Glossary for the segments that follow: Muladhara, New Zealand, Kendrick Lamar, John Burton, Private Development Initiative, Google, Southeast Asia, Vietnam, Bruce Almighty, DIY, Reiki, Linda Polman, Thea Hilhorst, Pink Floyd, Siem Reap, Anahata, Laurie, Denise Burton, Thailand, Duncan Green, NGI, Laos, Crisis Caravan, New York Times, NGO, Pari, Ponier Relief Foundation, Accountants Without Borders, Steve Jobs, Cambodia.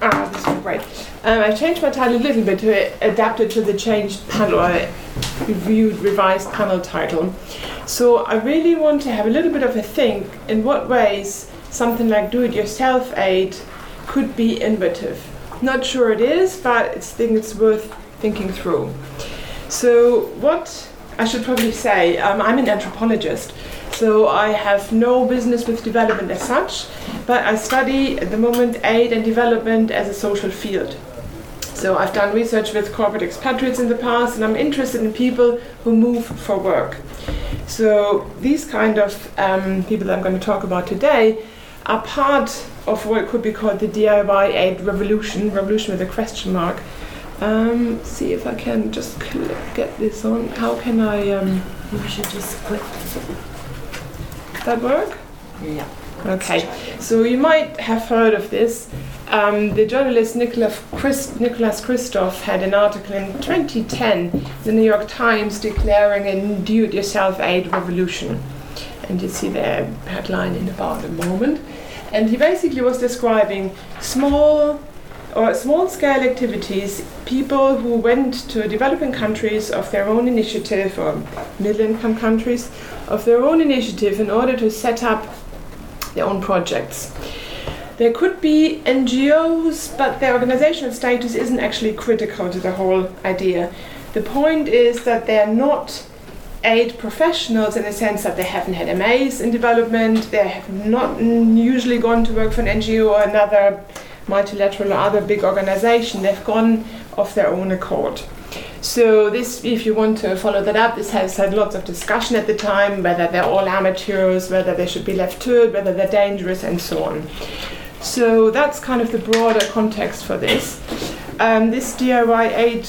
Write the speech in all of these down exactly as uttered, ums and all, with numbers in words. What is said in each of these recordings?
Ah, this is great. Um, I changed my title a little bit to adapt it to the changed panel, I reviewed, revised panel title. So I really want to have a little bit of a think in what ways something like do-it-yourself aid could be innovative. Not sure it is, but I think it's worth thinking through. So what I should probably say, um, I'm an anthropologist. So I have no business with development as such, but I study at the moment aid and development as a social field. So I've done research with corporate expatriates in the past, and I'm interested in people who move for work. So these kind of um, people that I'm going to talk about today are part of what could be called the D I Y aid revolution, revolution with a question mark. Um, see if I can just get this on. How can I... Um, you should just click. That work? Yeah. Okay. So you might have heard of this. Um, the journalist Nicholas Kristof had an article in twenty ten in the New York Times declaring a do-it-yourself aid revolution. And you see the headline in about a moment. And he basically was describing small or small-scale activities, people who went to developing countries of their own initiative, or middle-income countries of their own initiative, in order to set up their own projects. There could be N G Os, but their organizational status isn't actually critical to the whole idea. The point is that they're not aid professionals in the sense that they haven't had M As in development, they have not usually gone to work for an N G O or another multilateral or other big organization. They've gone of their own accord. So this, if you want to follow that up, this has had lots of discussion at the time, whether they're all amateurs, whether they should be left to it, whether they're dangerous, and so on. So that's kind of the broader context for this. Um, this D I Y aid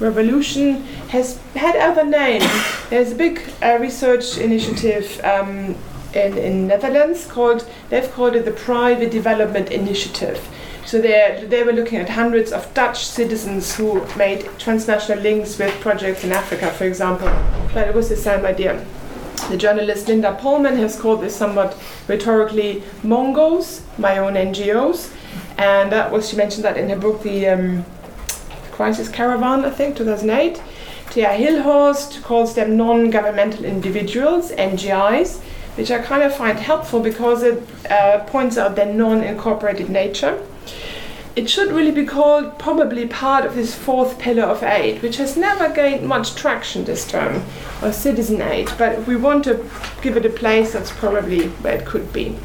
revolution has had other names. There's a big uh, research initiative um, in the Netherlands called, they've called it the Private Development Initiative. So they they were looking at hundreds of Dutch citizens who made transnational links with projects in Africa, for example. But it was the same idea. The journalist Linda Polman has called this somewhat rhetorically Mongos, my own N G Os. And that was, she mentioned that in her book, the um, Crisis Caravan, I think, two thousand eight. Thea Hilhorst calls them non-governmental individuals, N G Is, which I kind of find helpful because it uh, points out their non-incorporated nature. It should really be called probably part of this fourth pillar of aid, which has never gained much traction this term, or citizen aid, but if we want to give it a place, that's probably where it could be.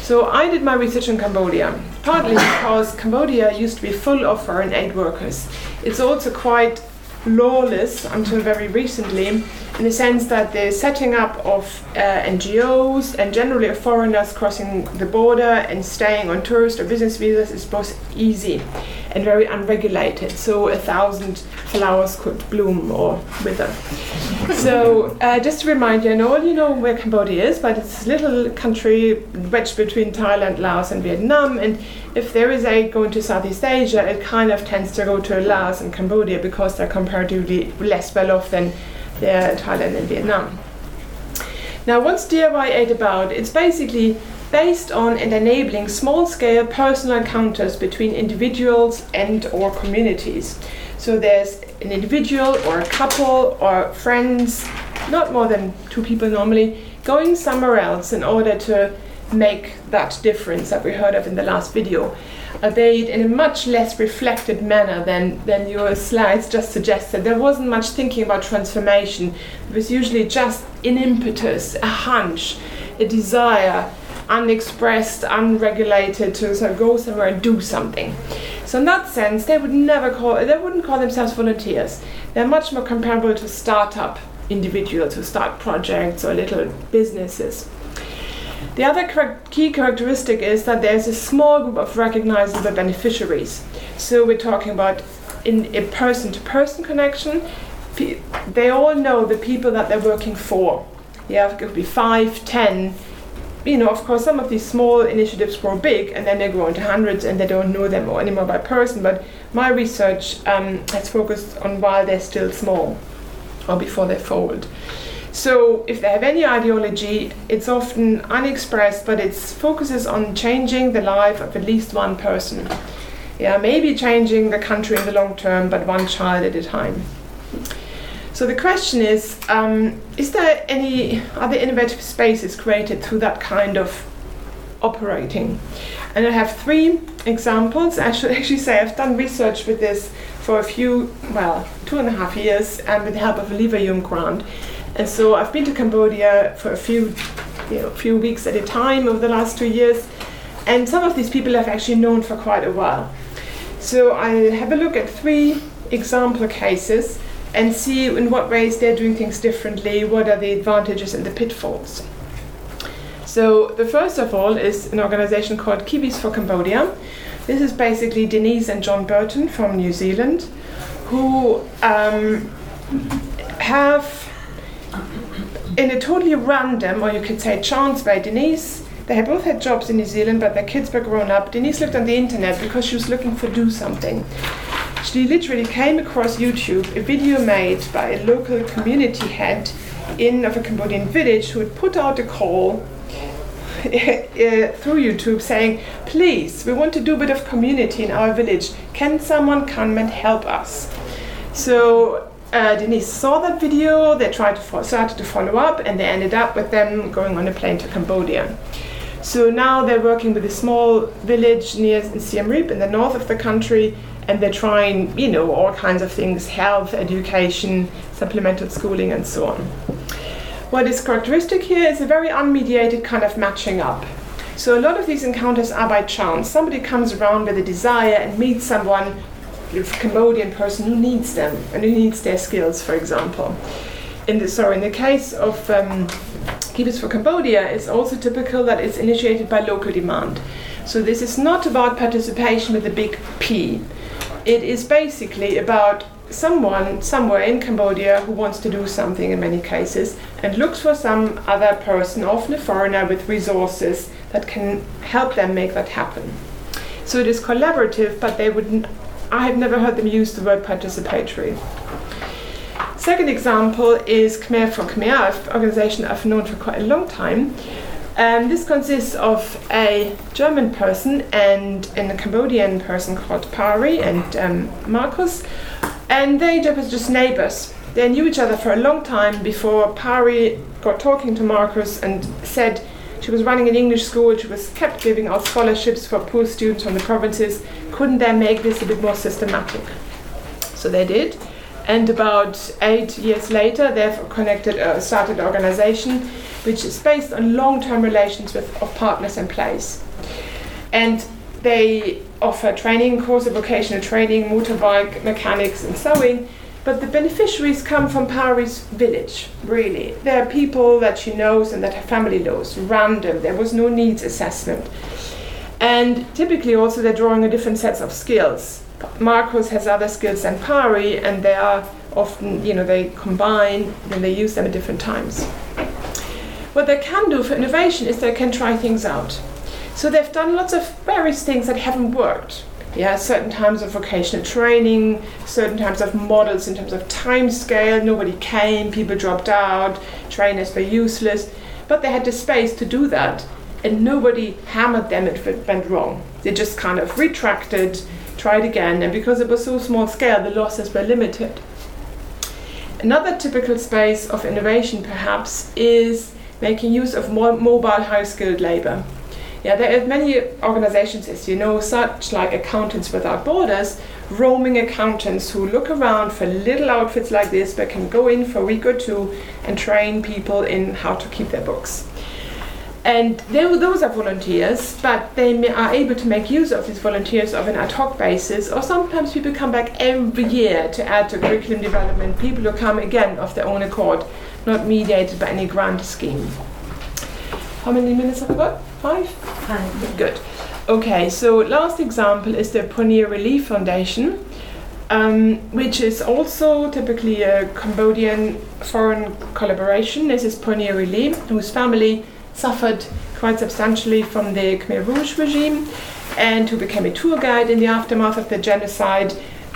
So I did my research in Cambodia, partly because Cambodia used to be full of foreign aid workers. It's also quite lawless until very recently, in the sense that the setting up of uh, N G Os and generally of foreigners crossing the border and staying on tourist or business visas is both easy and very unregulated. So a thousand flowers could bloom or wither. So uh, just to remind you, I know you know where Cambodia is, but it's a little country wedged between Thailand, Laos, and Vietnam. And if there is aid going to Southeast Asia, it kind of tends to go to Laos and Cambodia because they're comparatively less well off than they're in Thailand and Vietnam. Now, what's D I Y aid about? It's basically based on and enabling small-scale personal encounters between individuals and or communities. So there's an individual or a couple or friends, not more than two people normally, going somewhere else in order to make that difference that we heard of in the last video, albeit in a much less reflected manner than, than your slides just suggested. There wasn't much thinking about transformation. It was usually just an impetus, a hunch, a desire, unexpressed, unregulated, to sort of go somewhere and do something. So in that sense, they would never call, they wouldn't call themselves volunteers. They're much more comparable to startup individuals who start projects or little businesses. The other key characteristic is that there's a small group of recognizable beneficiaries. So we're talking about in a person-to-person connection. Pe- they all know the people that they're working for. Yeah, it could be five, ten. You know, of course, some of these small initiatives grow big, and then they grow into hundreds, and they don't know them anymore by person. But my research um, has focused on while they're still small, or before they fold. So if they have any ideology, it's often unexpressed, but it focuses on changing the life of at least one person. Yeah, maybe changing the country in the long term, but one child at a time. So the question is, um, is there any other innovative spaces created through that kind of operating? And I have three examples. I should actually say I've done research with this for a few, well, two and a half years, and with the help of a Leverhulme grant. And so I've been to Cambodia for a few, you know, few weeks at a time over the last two years. And some of these people I've actually known for quite a while. So I have a look at three example cases and see in what ways they're doing things differently, what are the advantages and the pitfalls. So the first of all is an organization called Kiwis for Cambodia. This is basically Denise and John Burton from New Zealand, who um, have, in a totally random, or you could say chance by Denise, they had both had jobs in New Zealand, but their kids were grown up. Denise looked on the internet because she was looking for do something. She literally came across YouTube, a video made by a local community head in of a Cambodian village who had put out a call through YouTube saying, please, we want to do a bit of community in our village. Can someone come and help us? So uh, Denise saw that video, they tried to fo- started to follow up, and they ended up with them going on a plane to Cambodia. So now they're working with a small village near Siem Reap in the north of the country, and they're trying, you know, all kinds of things, health, education, supplemental schooling, and so on. What is characteristic here is a very unmediated kind of matching up. So a lot of these encounters are by chance. Somebody comes around with a desire and meets someone, a Cambodian person, who needs them and who needs their skills, for example. In the, sorry, in the case of um, Kiwis for Cambodia, it's also typical that it's initiated by local demand. So this is not about participation with a big P. It is basically about someone somewhere in Cambodia who wants to do something in many cases and looks for some other person, often a foreigner, with resources that can help them make that happen. So it is collaborative, but they would n- I have never heard them use the word participatory. Second example is Khmer for Khmer, an organization I've known for quite a long time. Um, this consists of a German person and, and a Cambodian person called Pari and um, Marcus, and they were just neighbors. They knew each other for a long time before Pari got talking to Marcus and said she was running an English school, she was kept giving out scholarships for poor students from the provinces. Couldn't they make this a bit more systematic? So they did. And about eight years later, they've connected, uh, started an organization which is based on long-term relations with of partners in place. And they offer training, course of vocational training, motorbike, mechanics, and sewing. But the beneficiaries come from Pari's village, really. There are people that she knows and that her family knows, random. There was no needs assessment. And typically also they're drawing a different sets of skills. Marcus has other skills than Pari, and they are often, you know, they combine and they use them at different times. What they can do for innovation is they can try things out. So they've done lots of various things that haven't worked. Yeah, certain types of vocational training, certain types of models in terms of time scale. Nobody came, people dropped out, trainers were useless. But they had the space to do that, and nobody hammered them if it went wrong. They just kind of retracted, tried again, and because it was so small scale, the losses were limited. Another typical space of innovation, perhaps, is making use of more mobile, high-skilled labor. Yeah, there are many organizations, as you know, such like Accountants Without Borders, roaming accountants who look around for little outfits like this, but can go in for a week or two and train people in how to keep their books. And they, those are volunteers, but they may, are able to make use of these volunteers on an ad hoc basis, or sometimes people come back every year to add to curriculum development, people who come again of their own accord, not mediated by any grant scheme. How many minutes have we got? Five? Five. Good. Okay, so last example is the Ponier Relief Foundation, um, which is also typically a Cambodian foreign collaboration. This is Ponier Relief, whose family suffered quite substantially from the Khmer Rouge regime and who became a tour guide in the aftermath of the genocide,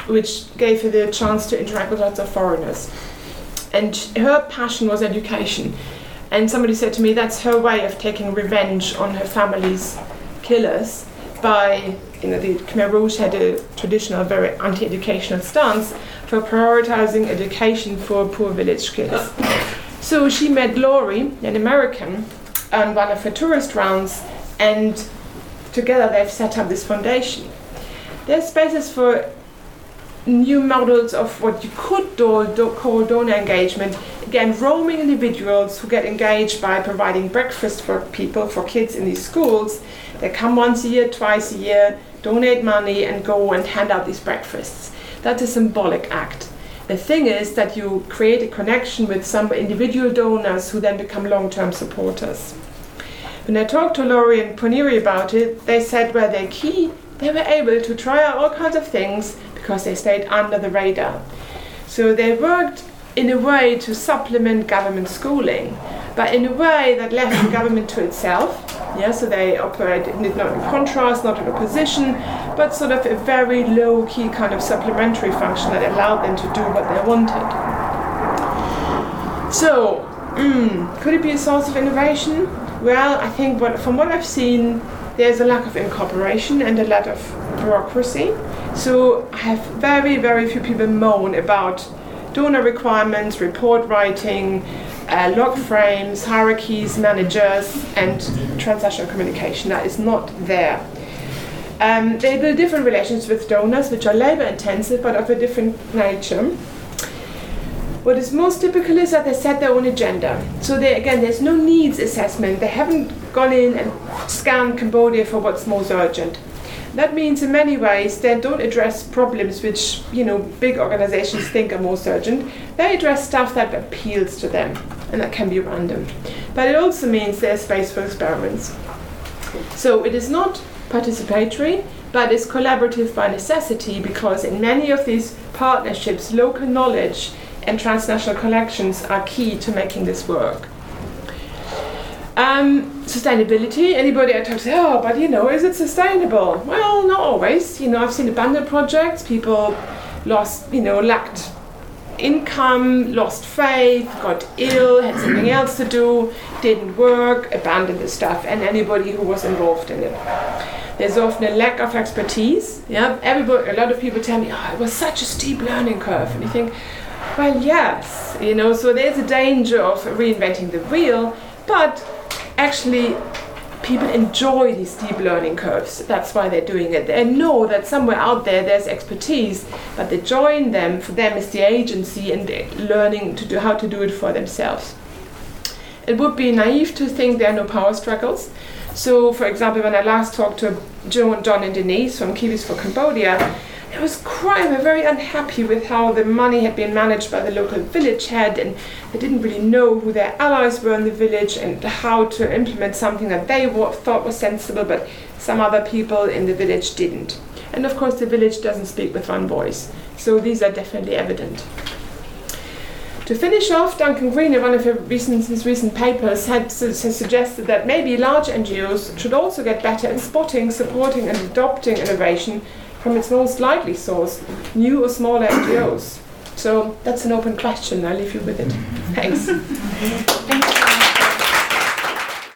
which gave her the chance to interact with lots of foreigners. and her passion was education. And somebody said to me, that's her way of taking revenge on her family's killers by, you know, the Khmer Rouge had a traditional, very anti-educational stance for prioritizing education for poor village kids. So she met Laurie, an American, on one of her tourist rounds, and together they've set up this foundation. There's spaces for new models of what you could do, do, call donor engagement. Again, roaming individuals who get engaged by providing breakfast for people, for kids in these schools. They come once a year, twice a year, donate money and go and hand out these breakfasts. That's a symbolic act. The thing is that you create a connection with some individual donors who then become long-term supporters. When I talked to Laurie and Ponheary about it, they said where they're key, they were able to try out all kinds of things because they stayed under the radar. So they worked in a way to supplement government schooling, but in a way that left the government to itself. Yeah, so they operated not in contrast, not in opposition, but sort of a very low-key kind of supplementary function that allowed them to do what they wanted. So, mm, could it be a source of innovation? Well, I think what, from what I've seen, there's a lack of incorporation and a lack of bureaucracy. So I have very, very few people moan about donor requirements, report writing, uh, log frames, hierarchies, managers, and transactional communication. That is not there. Um, they build different relations with donors, which are labor intensive, but of a different nature. What is most typical is that they set their own agenda. So they, again, there's no needs assessment. They haven't gone in and scanned Cambodia for what's most urgent. That means in many ways they don't address problems which, you know, big organizations think are most urgent. They address stuff that appeals to them, and that can be random. But it also means there's space for experiments. So it is not participatory, but it's collaborative by necessity, because in many of these partnerships, local knowledge and transnational collections are key to making this work. Um, sustainability, anybody I talk to, oh, but you know, is it sustainable? Well, not always. You know, I've seen abandoned projects, people lost, you know, lacked income, lost faith, got ill, had something else to do, didn't work, abandoned the stuff, and anybody who was involved in it. There's often a lack of expertise. Yeah, everybody, a lot of people tell me, oh, it was such a steep learning curve, and you think, well, yes, you know, so there's a danger of reinventing the wheel, but actually, people enjoy these deep learning curves. That's why they're doing it. They know that somewhere out there there's expertise, but they join them. For them, it's the agency and learning to do how to do it for themselves. It would be naive to think there are no power struggles. So, for example, when I last talked to John, John and Denise from Kiwis for Cambodia, it was quite, they were very unhappy with how the money had been managed by the local village head, and they didn't really know who their allies were in the village and how to implement something that they w- thought was sensible, but some other people in the village didn't. And of course the village doesn't speak with one voice, so these are definitely evident. To finish off, Duncan Green in one of her recent, his recent papers had su- suggested that maybe large N G Os should also get better in spotting, supporting and adopting innovation from its most likely source, new or smaller N G Os. So that's an open question. I'll leave you with it. Thanks. Thank you.